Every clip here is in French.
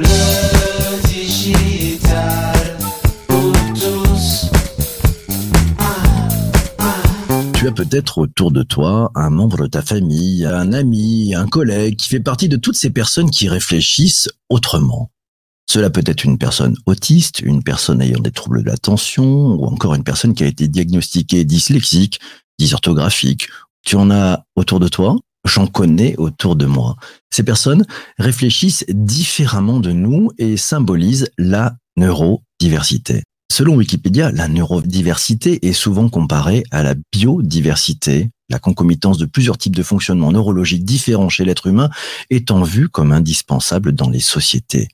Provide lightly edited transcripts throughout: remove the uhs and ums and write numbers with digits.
Le digital pour tous. Tu as peut-être autour de toi un membre de ta famille, un ami, un collègue qui fait partie de toutes ces personnes qui réfléchissent autrement. Cela peut être une personne autiste, une personne ayant des troubles de l'attention ou encore une personne qui a été diagnostiquée dyslexique, dysorthographique. Tu en as autour de toi? J'en connais autour de moi. Ces personnes réfléchissent différemment de nous et symbolisent la neurodiversité. Selon Wikipédia, la neurodiversité est souvent comparée à la biodiversité. La concomitance de plusieurs types de fonctionnements neurologiques différents chez l'être humain étant vue comme indispensable dans les sociétés.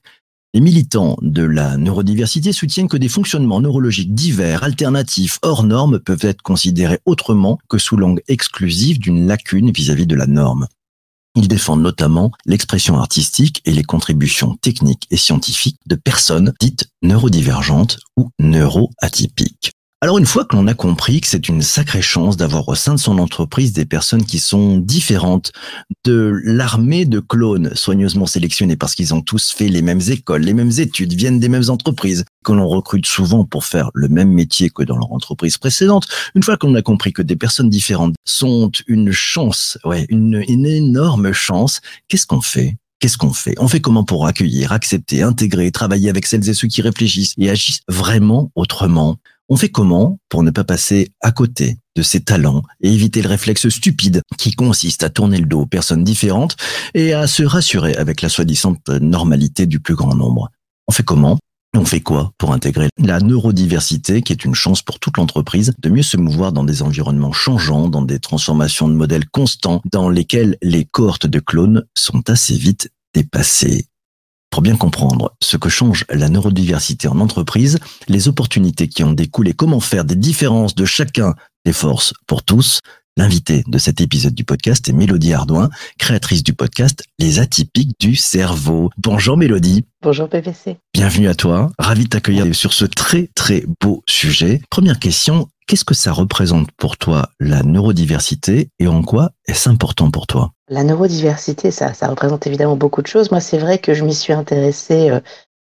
Les militants de la neurodiversité soutiennent que des fonctionnements neurologiques divers, alternatifs, hors normes peuvent être considérés autrement que sous l'angle exclusif d'une lacune vis-à-vis de la norme. Ils défendent notamment l'expression artistique et les contributions techniques et scientifiques de personnes dites neurodivergentes ou neuroatypiques. Alors une fois que l'on a compris que c'est une sacrée chance d'avoir au sein de son entreprise des personnes qui sont différentes de l'armée de clones soigneusement sélectionnés parce qu'ils ont tous fait les mêmes écoles, les mêmes études, viennent des mêmes entreprises, que l'on recrute souvent pour faire le même métier que dans leur entreprise précédente, une fois qu'on a compris que des personnes différentes sont une chance, une énorme chance, qu'est-ce qu'on fait ? On fait comment pour accueillir, accepter, intégrer, travailler avec celles et ceux qui réfléchissent et agissent vraiment autrement ? On fait comment pour ne pas passer à côté de ses talents et éviter le réflexe stupide qui consiste à tourner le dos aux personnes différentes et à se rassurer avec la soi-disante normalité du plus grand nombre? On fait comment? On fait quoi pour intégrer la neurodiversité qui est une chance pour toute l'entreprise de mieux se mouvoir dans des environnements changeants, dans des transformations de modèles constants dans lesquels les cohortes de clones sont assez vite dépassées? Pour bien comprendre ce que change la neurodiversité en entreprise, les opportunités qui en découlent et comment faire des différences de chacun des forces pour tous, l'invité de cet épisode du podcast est Mélodie Ardouin, créatrice du podcast Les atypiques du cerveau. Bonjour Mélodie. Bonjour PVC. Bienvenue à toi, ravi de t'accueillir sur ce très très beau sujet. Première question, qu'est-ce que ça représente pour toi la neurodiversité et en quoi est-ce important pour toi ? La neurodiversité, ça représente évidemment beaucoup de choses. Moi, c'est vrai que je m'y suis intéressée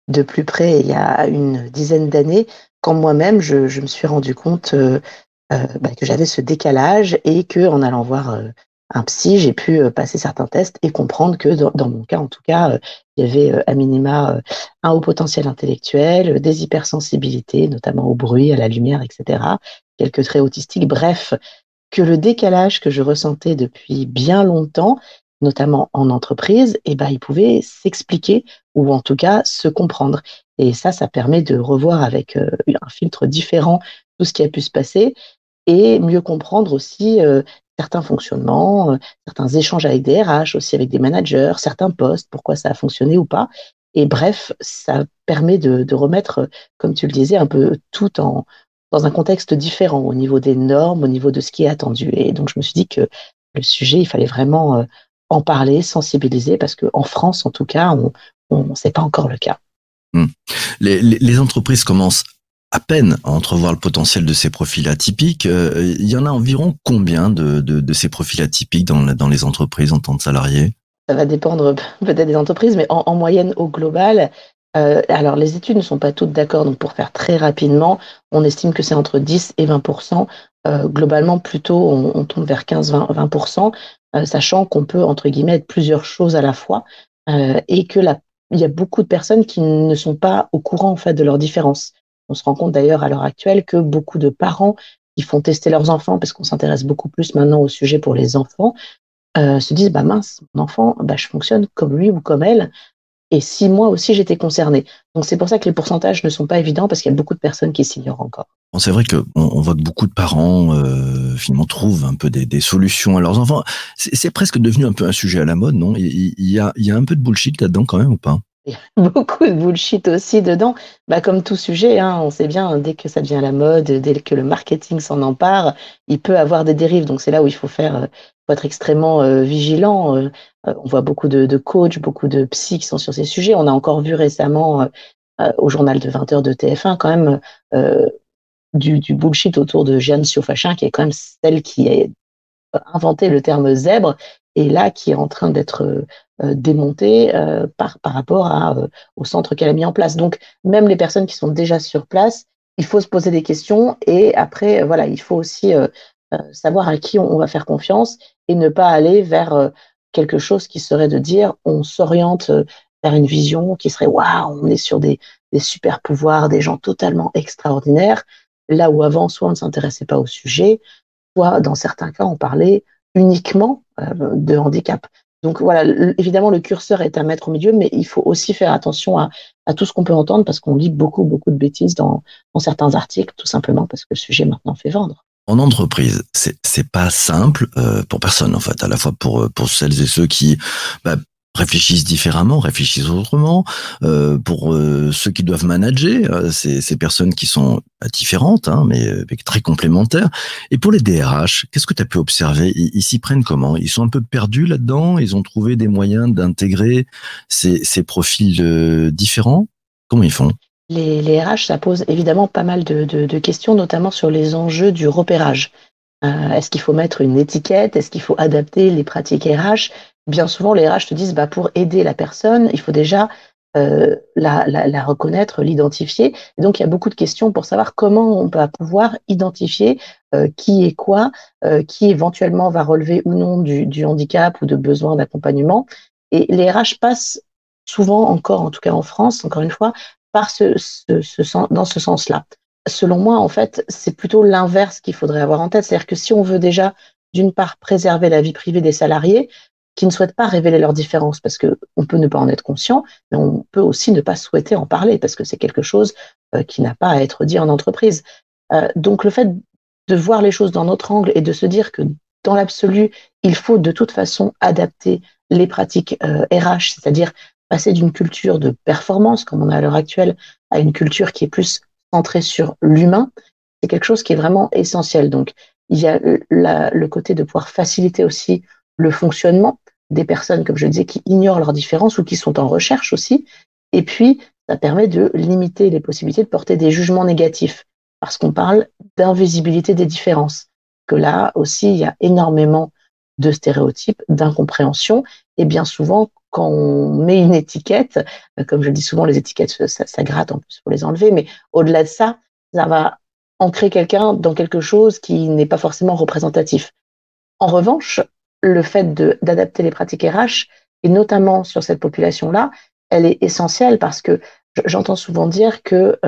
de plus près il y a une dizaine d'années, quand moi-même, je me suis rendu compte que j'avais ce décalage et qu'en allant voir un psy, j'ai pu passer certains tests et comprendre que dans mon cas, en tout cas, il y avait à minima un haut potentiel intellectuel, des hypersensibilités, notamment au bruit, à la lumière, etc., quelques traits autistiques, bref, que le décalage que je ressentais depuis bien longtemps, notamment en entreprise, il pouvait s'expliquer ou en tout cas se comprendre. Et ça permet de revoir avec un filtre différent tout ce qui a pu se passer et mieux comprendre aussi certains fonctionnements, certains échanges avec des RH, aussi avec des managers, certains postes, pourquoi ça a fonctionné ou pas. Et bref, ça permet de remettre, comme tu le disais, un peu tout dans un contexte différent au niveau des normes, au niveau de ce qui est attendu. Et donc, je me suis dit que le sujet, il fallait vraiment en parler, sensibiliser, parce qu'en France, en tout cas, c'est pas encore le cas. Mmh. Les entreprises commencent à peine à entrevoir le potentiel de ces profils atypiques. Il y en a environ combien de ces profils atypiques dans les entreprises en tant que salariés? Ça va dépendre peut-être des entreprises, mais en moyenne, au global... Alors, les études ne sont pas toutes d'accord, donc pour faire très rapidement, on estime que c'est entre 10 et 20%. Globalement, plutôt, on tombe vers 15-20%, sachant qu'on peut, entre guillemets, être plusieurs choses à la fois et qu'il y a beaucoup de personnes qui ne sont pas au courant, en fait, de leurs différences. On se rend compte d'ailleurs à l'heure actuelle que beaucoup de parents qui font tester leurs enfants, parce qu'on s'intéresse beaucoup plus maintenant au sujet pour les enfants, se disent « mince, mon enfant, je fonctionne comme lui ou comme elle ». Et si moi aussi j'étais concernée. Donc c'est pour ça que les pourcentages ne sont pas évidents parce qu'il y a beaucoup de personnes qui s'ignorent encore. C'est vrai qu'on voit que beaucoup de parents finalement trouvent un peu des solutions à leurs enfants. C'est presque devenu un peu un sujet à la mode, non ? Il y a un peu de bullshit là-dedans quand même ou pas ? Il y a beaucoup de bullshit aussi dedans. Comme tout sujet, on sait bien, dès que ça devient à la mode, dès que le marketing s'en empare, il peut avoir des dérives. Donc c'est là où il faut faut être extrêmement vigilant. On voit beaucoup de coachs, beaucoup de psy qui sont sur ces sujets. On a encore vu récemment au journal de 20h de TF1 quand même du bullshit autour de Jeanne Siofachin, qui est quand même celle qui a inventé le terme zèbre et là qui est en train d'être démontée par rapport au centre qu'elle a mis en place. Donc, même les personnes qui sont déjà sur place, il faut se poser des questions et après, voilà, il faut aussi savoir à qui on va faire confiance et ne pas aller vers quelque chose qui serait de dire on s'oriente vers une vision qui serait waouh, on est sur des super pouvoirs, des gens totalement extraordinaires, là où avant, soit on ne s'intéressait pas au sujet, soit dans certains cas, on parlait uniquement de handicap. Donc voilà, évidemment, le curseur est à mettre au milieu, mais il faut aussi faire attention à tout ce qu'on peut entendre parce qu'on lit beaucoup, beaucoup de bêtises dans certains articles, tout simplement parce que le sujet maintenant fait vendre. En entreprise, c'est pas simple pour personne en fait, à la fois pour celles et ceux qui réfléchissent différemment, réfléchissent autrement, pour ceux qui doivent manager ces personnes qui sont différentes, hein, mais très complémentaires. Et pour les DRH, qu'est-ce que tu as pu observer? Ils s'y prennent comment? Ils sont un peu perdus là-dedans? Ils ont trouvé des moyens d'intégrer ces profils différents? Comment ils font? Les RH, ça pose évidemment pas mal de questions, notamment sur les enjeux du repérage. Est-ce qu'il faut mettre une étiquette? Est-ce qu'il faut adapter les pratiques RH? Bien souvent, les RH te disent pour aider la personne, il faut déjà la reconnaître, l'identifier. Et donc, il y a beaucoup de questions pour savoir comment on va pouvoir identifier qui est quoi, qui éventuellement va relever ou non du handicap ou de besoins d'accompagnement. Et les RH passent souvent encore, en tout cas en France, encore une fois, par dans ce sens-là. Selon moi, en fait, c'est plutôt l'inverse qu'il faudrait avoir en tête. C'est-à-dire que si on veut déjà, d'une part, préserver la vie privée des salariés qui ne souhaitent pas révéler leurs différences, parce qu'on peut ne pas en être conscient, mais on peut aussi ne pas souhaiter en parler, parce que c'est quelque chose qui n'a pas à être dit en entreprise. Donc, le fait de voir les choses dans notre angle et de se dire que, dans l'absolu, il faut de toute façon adapter les pratiques RH, c'est-à-dire passer d'une culture de performance, comme on a à l'heure actuelle, à une culture qui est plus centrée sur l'humain, c'est quelque chose qui est vraiment essentiel. Donc, il y a le côté de pouvoir faciliter aussi le fonctionnement des personnes, comme je le disais, qui ignorent leurs différences ou qui sont en recherche aussi. Et puis, ça permet de limiter les possibilités de porter des jugements négatifs, parce qu'on parle d'invisibilité des différences. Que là aussi, il y a énormément de stéréotypes, d'incompréhension, et bien souvent, quand on met une étiquette, comme je le dis souvent, les étiquettes, ça gratte, en plus, il faut les enlever, mais au-delà de ça, ça va ancrer quelqu'un dans quelque chose qui n'est pas forcément représentatif. En revanche, le fait d'adapter les pratiques RH, et notamment sur cette population-là, elle est essentielle parce que j'entends souvent dire que,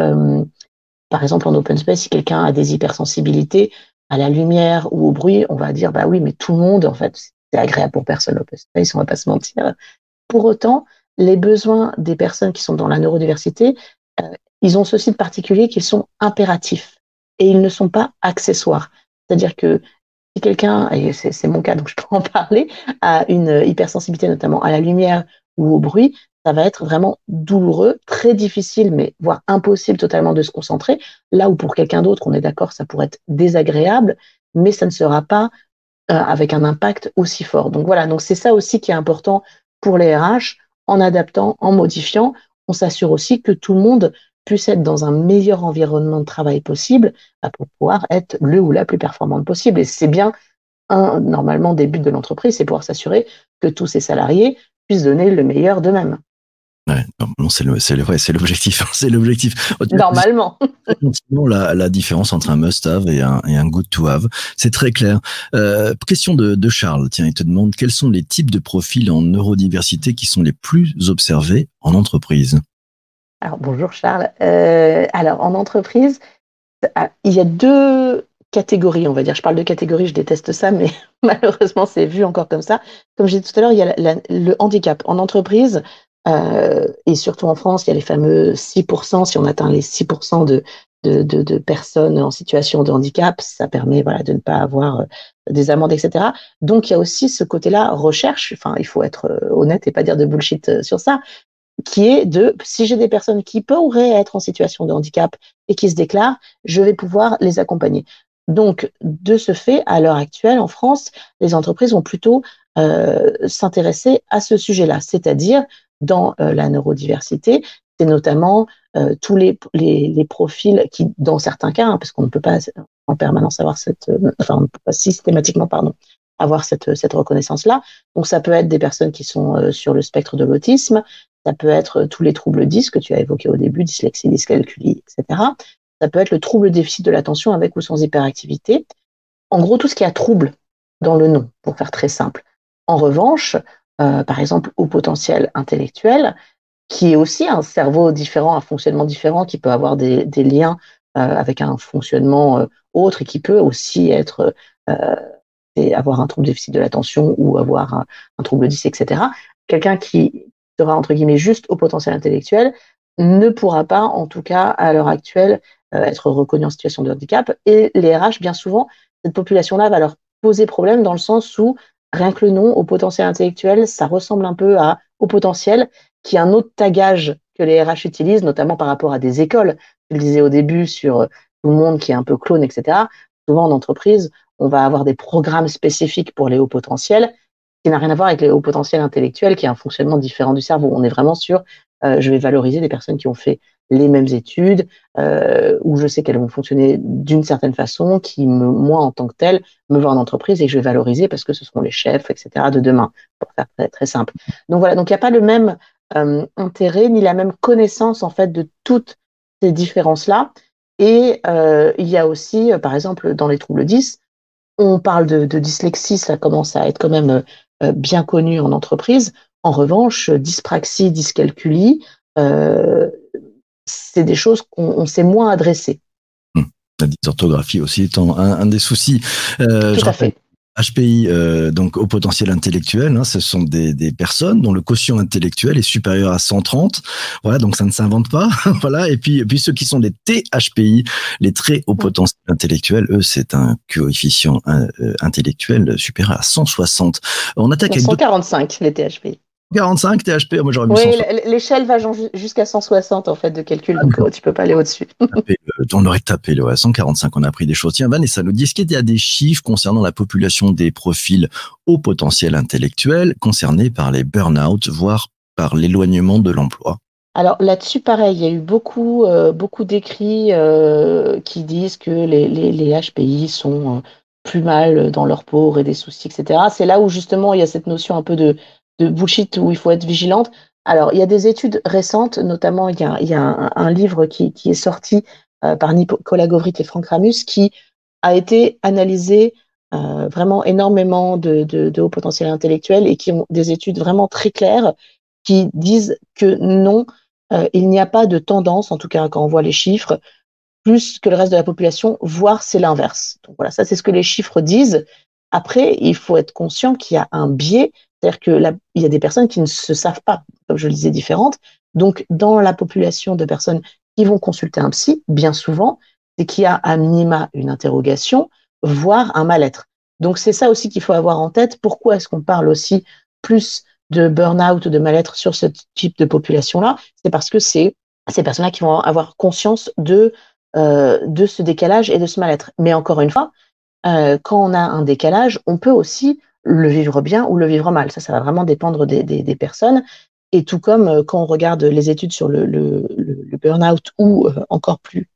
par exemple, en open space, si quelqu'un a des hypersensibilités à la lumière ou au bruit, on va dire, oui, mais tout le monde, en fait, c'est agréable pour personne, l'open space, on va pas se mentir. Pour autant, les besoins des personnes qui sont dans la neurodiversité, ils ont ceci de particulier qu'ils sont impératifs et ils ne sont pas accessoires. C'est-à-dire que si quelqu'un, et c'est mon cas donc je peux en parler, a une hypersensibilité notamment à la lumière ou au bruit, ça va être vraiment douloureux, très difficile, mais voire impossible totalement de se concentrer. Là où pour quelqu'un d'autre, on est d'accord, ça pourrait être désagréable, mais ça ne sera pas avec un impact aussi fort. Donc voilà, donc c'est ça aussi qui est important pour les RH, en adaptant, en modifiant, on s'assure aussi que tout le monde puisse être dans un meilleur environnement de travail possible pour pouvoir être le ou la plus performante possible. Et c'est bien normalement des buts de l'entreprise, c'est pouvoir s'assurer que tous ses salariés puissent donner le meilleur d'eux-mêmes. Ouais, non, c'est l'objectif. C'est l'objectif. Normalement. La différence entre un must-have et un good-to-have, c'est très clair. Question de Charles. Tiens, il te demande quels sont les types de profils en neurodiversité qui sont les plus observés en entreprise. Alors bonjour Charles. Alors en entreprise, il y a deux catégories, on va dire. Je parle de catégories, je déteste ça, mais malheureusement c'est vu encore comme ça. Comme j'ai dit tout à l'heure, il y a le handicap en entreprise. Et surtout en France, il y a les fameux 6%. Si on atteint les 6% de personnes en situation de handicap, ça permet de ne pas avoir des amendes, etc. Donc, il y a aussi ce côté-là, recherche, il faut être honnête et pas dire de bullshit sur ça, qui est de, si j'ai des personnes qui pourraient être en situation de handicap et qui se déclarent, je vais pouvoir les accompagner. Donc, de ce fait, à l'heure actuelle, en France, les entreprises vont plutôt s'intéresser à ce sujet-là, c'est-à-dire dans la neurodiversité, c'est notamment tous les profils qui, dans certains cas, parce qu'on ne peut pas en permanence avoir on ne peut pas systématiquement avoir cette reconnaissance-là. Donc, ça peut être des personnes qui sont sur le spectre de l'autisme, ça peut être tous les troubles DIS que tu as évoqués au début, dyslexie, dyscalculie, etc. Ça peut être le trouble déficit de l'attention avec ou sans hyperactivité. En gros, tout ce qui a trouble dans le nom, pour faire très simple. En revanche, par exemple, au potentiel intellectuel, qui est aussi un cerveau différent, un fonctionnement différent, qui peut avoir des liens avec un fonctionnement autre et qui peut aussi être avoir un trouble déficit de l'attention ou avoir un trouble dys, etc. Quelqu'un qui sera, entre guillemets, juste au potentiel intellectuel ne pourra pas, en tout cas à l'heure actuelle, être reconnu en situation de handicap. Et les RH, bien souvent, cette population-là va leur poser problème dans le sens où rien que le nom au potentiel intellectuel, ça ressemble un peu à au potentiel, qui est un autre tagage que les RH utilisent, notamment par rapport à des écoles. Je le disais au début sur tout le monde qui est un peu clone, etc. Souvent en entreprise, on va avoir des programmes spécifiques pour les hauts potentiels qui n'a rien à voir avec les hauts potentiels intellectuels, qui est un fonctionnement différent du cerveau. On est vraiment sur je vais valoriser des personnes qui ont fait les mêmes études, où je sais qu'elles vont fonctionner d'une certaine façon, qui, moi, en tant que telle, me voient en entreprise et que je vais valoriser parce que ce seront les chefs, etc., de demain, pour faire très, très simple. Donc, voilà. Donc, il n'y a pas le même intérêt ni la même connaissance, en fait, de toutes ces différences-là. Et il y a aussi, par exemple, dans les troubles dys, on parle de dyslexie, ça commence à être quand même bien connu en entreprise. En revanche, dyspraxie, dyscalculie, c'est des choses qu'on s'est moins adressées. La dysorthographie aussi étant un des soucis. Tout à fait. HPI, donc au potentiel intellectuel, hein, ce sont des personnes dont le quotient intellectuel est supérieur à 130. Voilà, donc ça ne s'invente pas. Voilà. Et puis ceux qui sont les THPI, les très hauts potentiels intellectuels, eux, c'est un coefficient intellectuel supérieur à 160. On attaque avec 145 les THPI. 45 THP, moi j'aurais mis 160. Oui, l'échelle va jusqu'à 160 en fait de calcul, donc tu peux pas aller au-dessus. On aurait tapé le 145, on a appris des choses. Tiens, Vanessa nous dit, est-ce qu'il y a des chiffres concernant la population des profils au potentiel intellectuel concernés par les burn-out, voire par l'éloignement de l'emploi? Alors là-dessus, pareil, il y a eu beaucoup d'écrits qui disent que les HPI sont plus mal dans leur peau, auraient des soucis, etc. C'est là où justement il y a cette notion un peu de bullshit où il faut être vigilante. Alors, il y a des études récentes, notamment il y a un livre qui est sorti par Nicolas Govrit et Franck Ramus qui a été analysé vraiment énormément de hauts potentiels intellectuels et qui ont des études vraiment très claires qui disent que non, il n'y a pas de tendance, en tout cas quand on voit les chiffres, plus que le reste de la population, voire c'est l'inverse. Donc voilà, ça c'est ce que les chiffres disent. Après, il faut être conscient qu'il y a un biais. C'est-à-dire qu'il y a des personnes qui ne se savent pas, comme je le disais, différentes. Donc, dans la population de personnes qui vont consulter un psy, bien souvent, c'est qu'il y a à minima une interrogation, voire un mal-être. Donc, c'est ça aussi qu'il faut avoir en tête. Pourquoi est-ce qu'on parle aussi plus de burn-out, de mal-être sur ce type de population-là? C'est parce que c'est ces personnes-là qui vont avoir conscience de ce décalage et de ce mal-être. Mais encore une fois, quand on a un décalage, on peut aussi le vivre bien ou le vivre mal. Ça va vraiment dépendre des personnes. Et tout comme quand on regarde les études sur le burn-out ou encore plus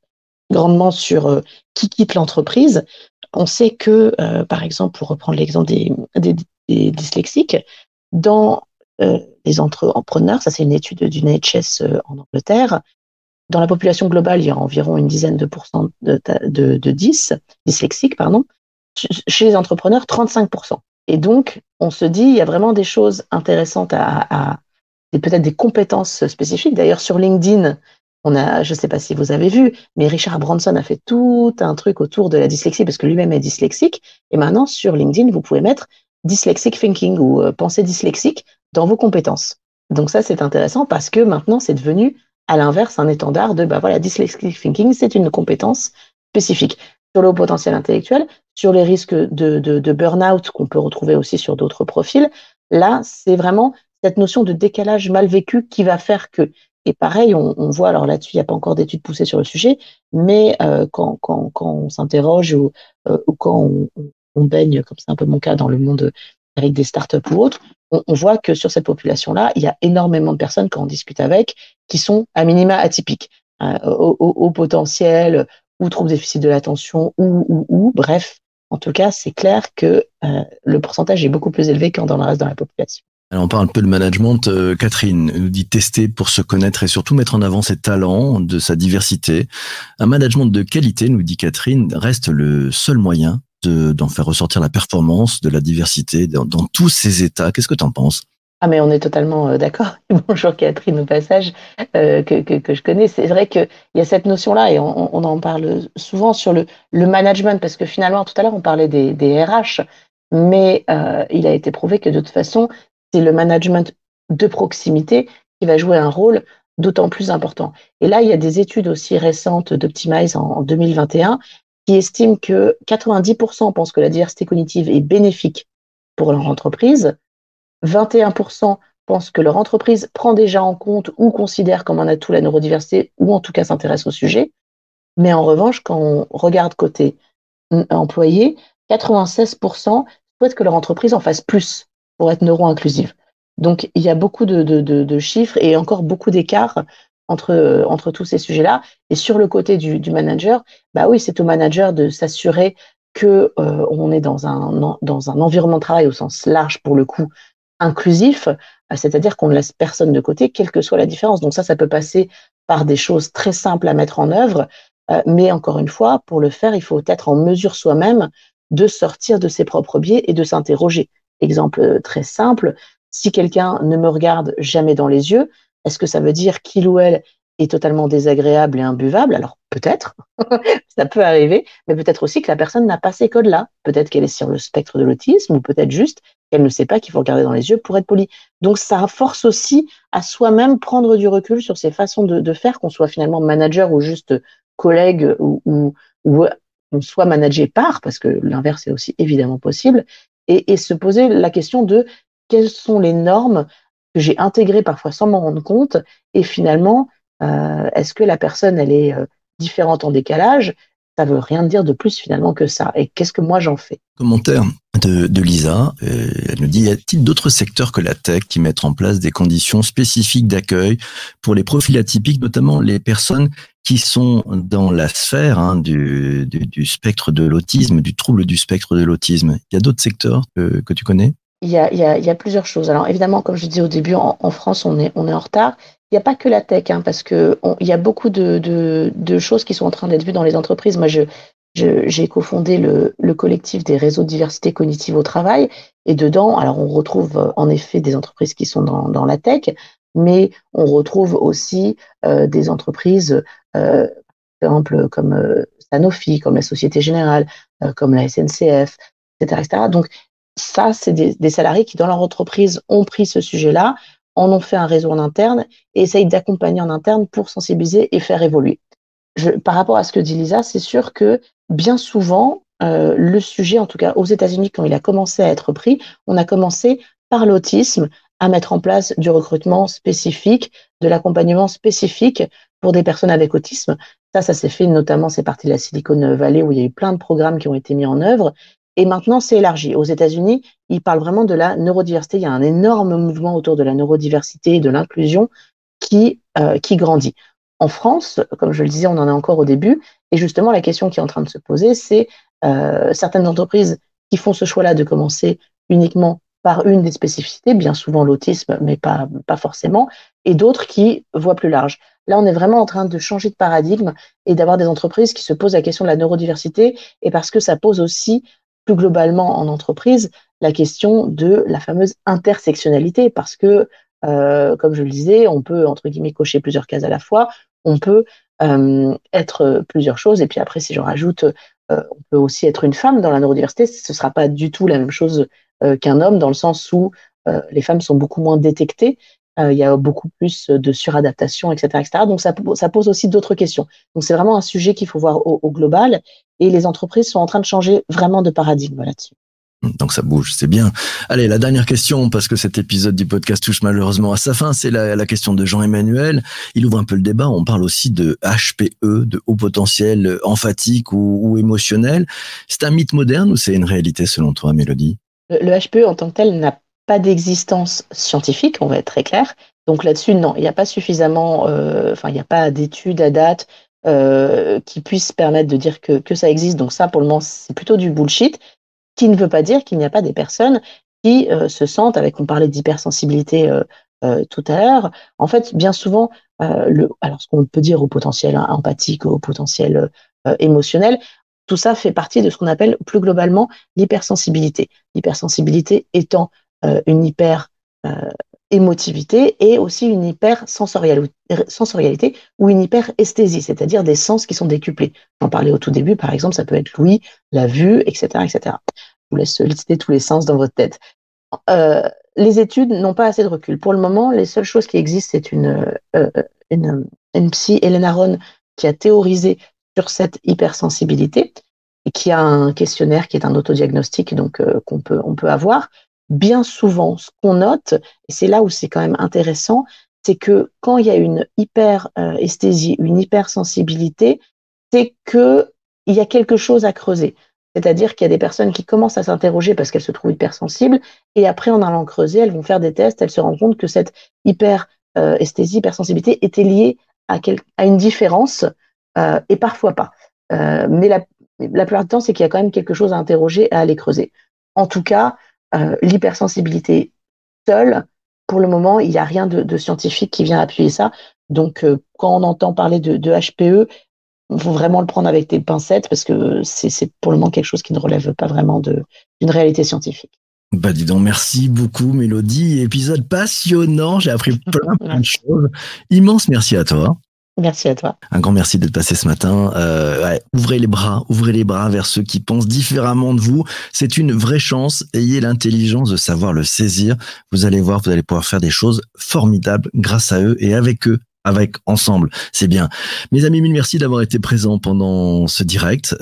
grandement sur qui quitte l'entreprise, on sait que, par exemple, pour reprendre l'exemple des dyslexiques, dans les entrepreneurs, ça c'est une étude du NHS en Angleterre, dans la population globale, il y a environ une dizaine de pourcents de dyslexiques, pardon. Chez les entrepreneurs, 35%. Et donc, on se dit, il y a vraiment des choses intéressantes et peut-être des compétences spécifiques. D'ailleurs, sur LinkedIn, je ne sais pas si vous avez vu, mais Richard Branson a fait tout un truc autour de la dyslexie parce que lui-même est dyslexique. Et maintenant, sur LinkedIn, vous pouvez mettre dyslexic thinking ou pensée dyslexique dans vos compétences. Donc ça, c'est intéressant parce que maintenant, c'est devenu à l'inverse un étendard de, bah voilà, dyslexic thinking, c'est une compétence spécifique. Sur le haut potentiel intellectuel, sur les risques de burn-out qu'on peut retrouver aussi sur d'autres profils, là, c'est vraiment cette notion de décalage mal vécu qui va faire que… Et pareil, on voit, alors là-dessus, il n'y a pas encore d'études poussées sur le sujet, mais quand on s'interroge ou quand on baigne, comme c'est un peu mon cas, dans le monde avec des startups ou autres, on voit que sur cette population-là, il y a énormément de personnes, quand on discute avec, qui sont à minima atypiques, au potentiel… ou trouble déficit de l'attention, bref, En tout cas, c'est clair que le pourcentage est beaucoup plus élevé qu'en dans le reste de la population. Alors on parle un peu de management. Catherine nous dit tester pour se connaître et surtout mettre en avant ses talents, de sa diversité. Un management de qualité, nous dit Catherine, reste le seul moyen d'en faire ressortir la performance, de la diversité dans tous ces états. Qu'est-ce que tu en penses? Ah mais on est totalement d'accord. Bonjour Catherine au passage, que je connais. C'est vrai qu'il y a cette notion-là et on en parle souvent sur le management parce que finalement tout à l'heure on parlait des RH, mais il a été prouvé que de toute façon c'est le management de proximité qui va jouer un rôle d'autant plus important. Et là il y a des études aussi récentes d'Optimize en 2021 qui estiment que 90% pensent que la diversité cognitive est bénéfique pour leur entreprise. 21% pensent que leur entreprise prend déjà en compte ou considère comme un atout la neurodiversité ou en tout cas s'intéresse au sujet. Mais en revanche, quand on regarde côté employé, 96% souhaitent que leur entreprise en fasse plus pour être neuro-inclusive. Donc, il y a beaucoup de chiffres et encore beaucoup d'écarts entre tous ces sujets-là. Et sur le côté du manager, bah oui, c'est au manager de s'assurer que on est dans un environnement de travail au sens large pour le coup, inclusif, c'est-à-dire qu'on ne laisse personne de côté, quelle que soit la différence. Donc ça peut passer par des choses très simples à mettre en œuvre, mais encore une fois, pour le faire, il faut être en mesure soi-même de sortir de ses propres biais et de s'interroger. Exemple très simple, si quelqu'un ne me regarde jamais dans les yeux, est-ce que ça veut dire qu'il ou elle est totalement désagréable et imbuvable? Alors peut-être, ça peut arriver, mais peut-être aussi que la personne n'a pas ces codes-là. Peut-être qu'elle est sur le spectre de l'autisme ou peut-être juste qu'elle ne sait pas qu'il faut regarder dans les yeux pour être poli. Donc ça force aussi à soi-même prendre du recul sur ces façons de faire, qu'on soit finalement manager ou juste collègue ou qu'on soit managé par, parce que l'inverse est aussi évidemment possible, et se poser la question de quelles sont les normes que j'ai intégrées parfois sans m'en rendre compte et finalement, est-ce que la personne elle est différente en décalage? Ça veut rien dire de plus finalement que ça. Et qu'est-ce que moi j'en fais? Commentaire de Lisa, elle nous dit, y a-t-il d'autres secteurs que la tech qui mettent en place des conditions spécifiques d'accueil pour les profils atypiques, notamment les personnes qui sont dans la sphère du spectre de l'autisme, du trouble du spectre de l'autisme? Il y a d'autres secteurs que tu connais? Il y a plusieurs choses. Alors évidemment, comme je dis au début, en France, on est en retard. Il n'y a pas que la tech, parce que il y a beaucoup de choses qui sont en train d'être vues dans les entreprises. Moi, j'ai cofondé le collectif des réseaux de diversité cognitive au travail. Et dedans, alors on retrouve en effet des entreprises qui sont dans la tech, mais on retrouve aussi des entreprises, par exemple, comme Sanofi, comme la Société Générale, comme la SNCF, etc., etc. Donc, ça, c'est des salariés qui, dans leur entreprise, ont pris ce sujet-là, en ont fait un réseau en interne et essayent d'accompagner en interne pour sensibiliser et faire évoluer. Par rapport à ce que dit Lisa, c'est sûr que bien souvent, le sujet, en tout cas aux États-Unis, quand il a commencé à être pris, on a commencé par l'autisme à mettre en place du recrutement spécifique, de l'accompagnement spécifique pour des personnes avec autisme. Ça s'est fait notamment, c'est parti de la Silicon Valley où il y a eu plein de programmes qui ont été mis en œuvre. Et maintenant, c'est élargi. Aux États-Unis, ils parlent vraiment de la neurodiversité. Il y a un énorme mouvement autour de la neurodiversité et de l'inclusion qui grandit. En France, comme je le disais, on en est encore au début. Et justement, la question qui est en train de se poser, c'est certaines entreprises qui font ce choix-là de commencer uniquement par une des spécificités, bien souvent l'autisme, mais pas forcément, et d'autres qui voient plus large. Là, on est vraiment en train de changer de paradigme et d'avoir des entreprises qui se posent la question de la neurodiversité et parce que ça pose aussi plus globalement en entreprise, la question de la fameuse intersectionnalité, parce que, comme je le disais, on peut, entre guillemets, cocher plusieurs cases à la fois, on peut être plusieurs choses, et puis après, si je rajoute, on peut aussi être une femme dans la neurodiversité, ce ne sera pas du tout la même chose qu'un homme, dans le sens où les femmes sont beaucoup moins détectées, il y a beaucoup plus de suradaptation, etc., etc. Donc, ça pose aussi d'autres questions. Donc, c'est vraiment un sujet qu'il faut voir au global. Et les entreprises sont en train de changer vraiment de paradigme là-dessus. Donc, ça bouge, c'est bien. Allez, la dernière question, parce que cet épisode du podcast touche malheureusement à sa fin, c'est la question de Jean-Emmanuel. Il ouvre un peu le débat. On parle aussi de HPE, de haut potentiel emphatique ou émotionnel. C'est un mythe moderne ou c'est une réalité selon toi, Mélodie? Le HPE en tant que tel n'a pas d'existence scientifique, on va être très clair. Donc là-dessus, non, il n'y a pas suffisamment, il n'y a pas d'études à date qui puisse permettre de dire que ça existe. Donc ça, pour le moment, c'est plutôt du bullshit, qui ne veut pas dire qu'il n'y a pas des personnes qui se sentent, on parlait d'hypersensibilité tout à l'heure, en fait, bien souvent, alors ce qu'on peut dire au potentiel empathique, au potentiel émotionnel, tout ça fait partie de ce qu'on appelle plus globalement l'hypersensibilité. L'hypersensibilité étant une hyper-émotivité et aussi une hyper-sensorialité ou une hyper-esthésie, c'est-à-dire des sens qui sont décuplés. J'en parlais au tout début, par exemple, ça peut être l'ouïe, la vue, etc., etc. Je vous laisse lister tous les sens dans votre tête. Les études n'ont pas assez de recul. Pour le moment, les seules choses qui existent, c'est une psy, Elaine Aron, qui a théorisé sur cette hypersensibilité et qui a un questionnaire qui est un autodiagnostic donc qu'on peut avoir. Bien souvent, ce qu'on note, et c'est là où c'est quand même intéressant, c'est que quand il y a une hyperesthésie, une hypersensibilité, c'est que il y a quelque chose à creuser. C'est-à-dire qu'il y a des personnes qui commencent à s'interroger parce qu'elles se trouvent hypersensibles et après, en allant creuser, elles vont faire des tests, elles se rendent compte que cette hyperesthésie, hypersensibilité était liée à une différence et parfois pas. Mais la plupart du temps, c'est qu'il y a quand même quelque chose à interroger, à aller creuser. En tout cas, l'hypersensibilité seule, pour le moment, il n'y a rien de scientifique qui vient appuyer ça. Donc, quand on entend parler de HPE, il faut vraiment le prendre avec des pincettes parce que c'est pour le moment quelque chose qui ne relève pas vraiment d'une réalité scientifique. Bah dis donc, merci beaucoup Mélodie. Épisode passionnant, j'ai appris plein de choses. Immense merci à toi. Merci à toi. Un grand merci d'être passé ce matin. Ouvrez les bras vers ceux qui pensent différemment de vous. C'est une vraie chance. Ayez l'intelligence de savoir le saisir. Vous allez voir, vous allez pouvoir faire des choses formidables grâce à eux et avec eux. Ensemble, c'est bien. Mes amis, mille merci d'avoir été présents pendant ce direct.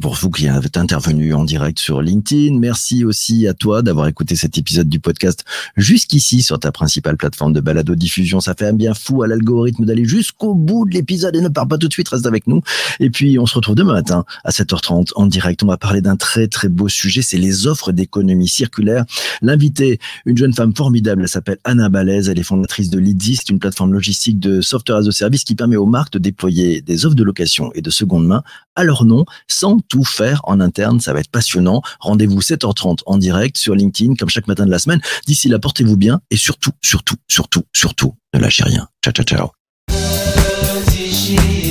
Pour vous qui avez intervenu en direct sur LinkedIn, merci aussi à toi d'avoir écouté cet épisode du podcast jusqu'ici sur ta principale plateforme de balado diffusion. Ça fait un bien fou à l'algorithme d'aller jusqu'au bout de l'épisode et ne pars pas tout de suite, reste avec nous. Et puis, on se retrouve demain matin à 7h30 en direct. On va parler d'un très, très beau sujet. C'est les offres d'économie circulaire. L'invitée, une jeune femme formidable, elle s'appelle Anna Balèze. Elle est fondatrice de Lidis, une plateforme logistique de software as a service qui permet aux marques de déployer des offres de location et de seconde main à leur nom sans tout faire en interne. Ça va être passionnant. Rendez-vous 7h30 en direct sur LinkedIn comme chaque matin de la semaine. D'ici là, portez-vous bien et surtout, surtout, surtout, surtout, ne lâchez rien. Ciao, ciao, ciao.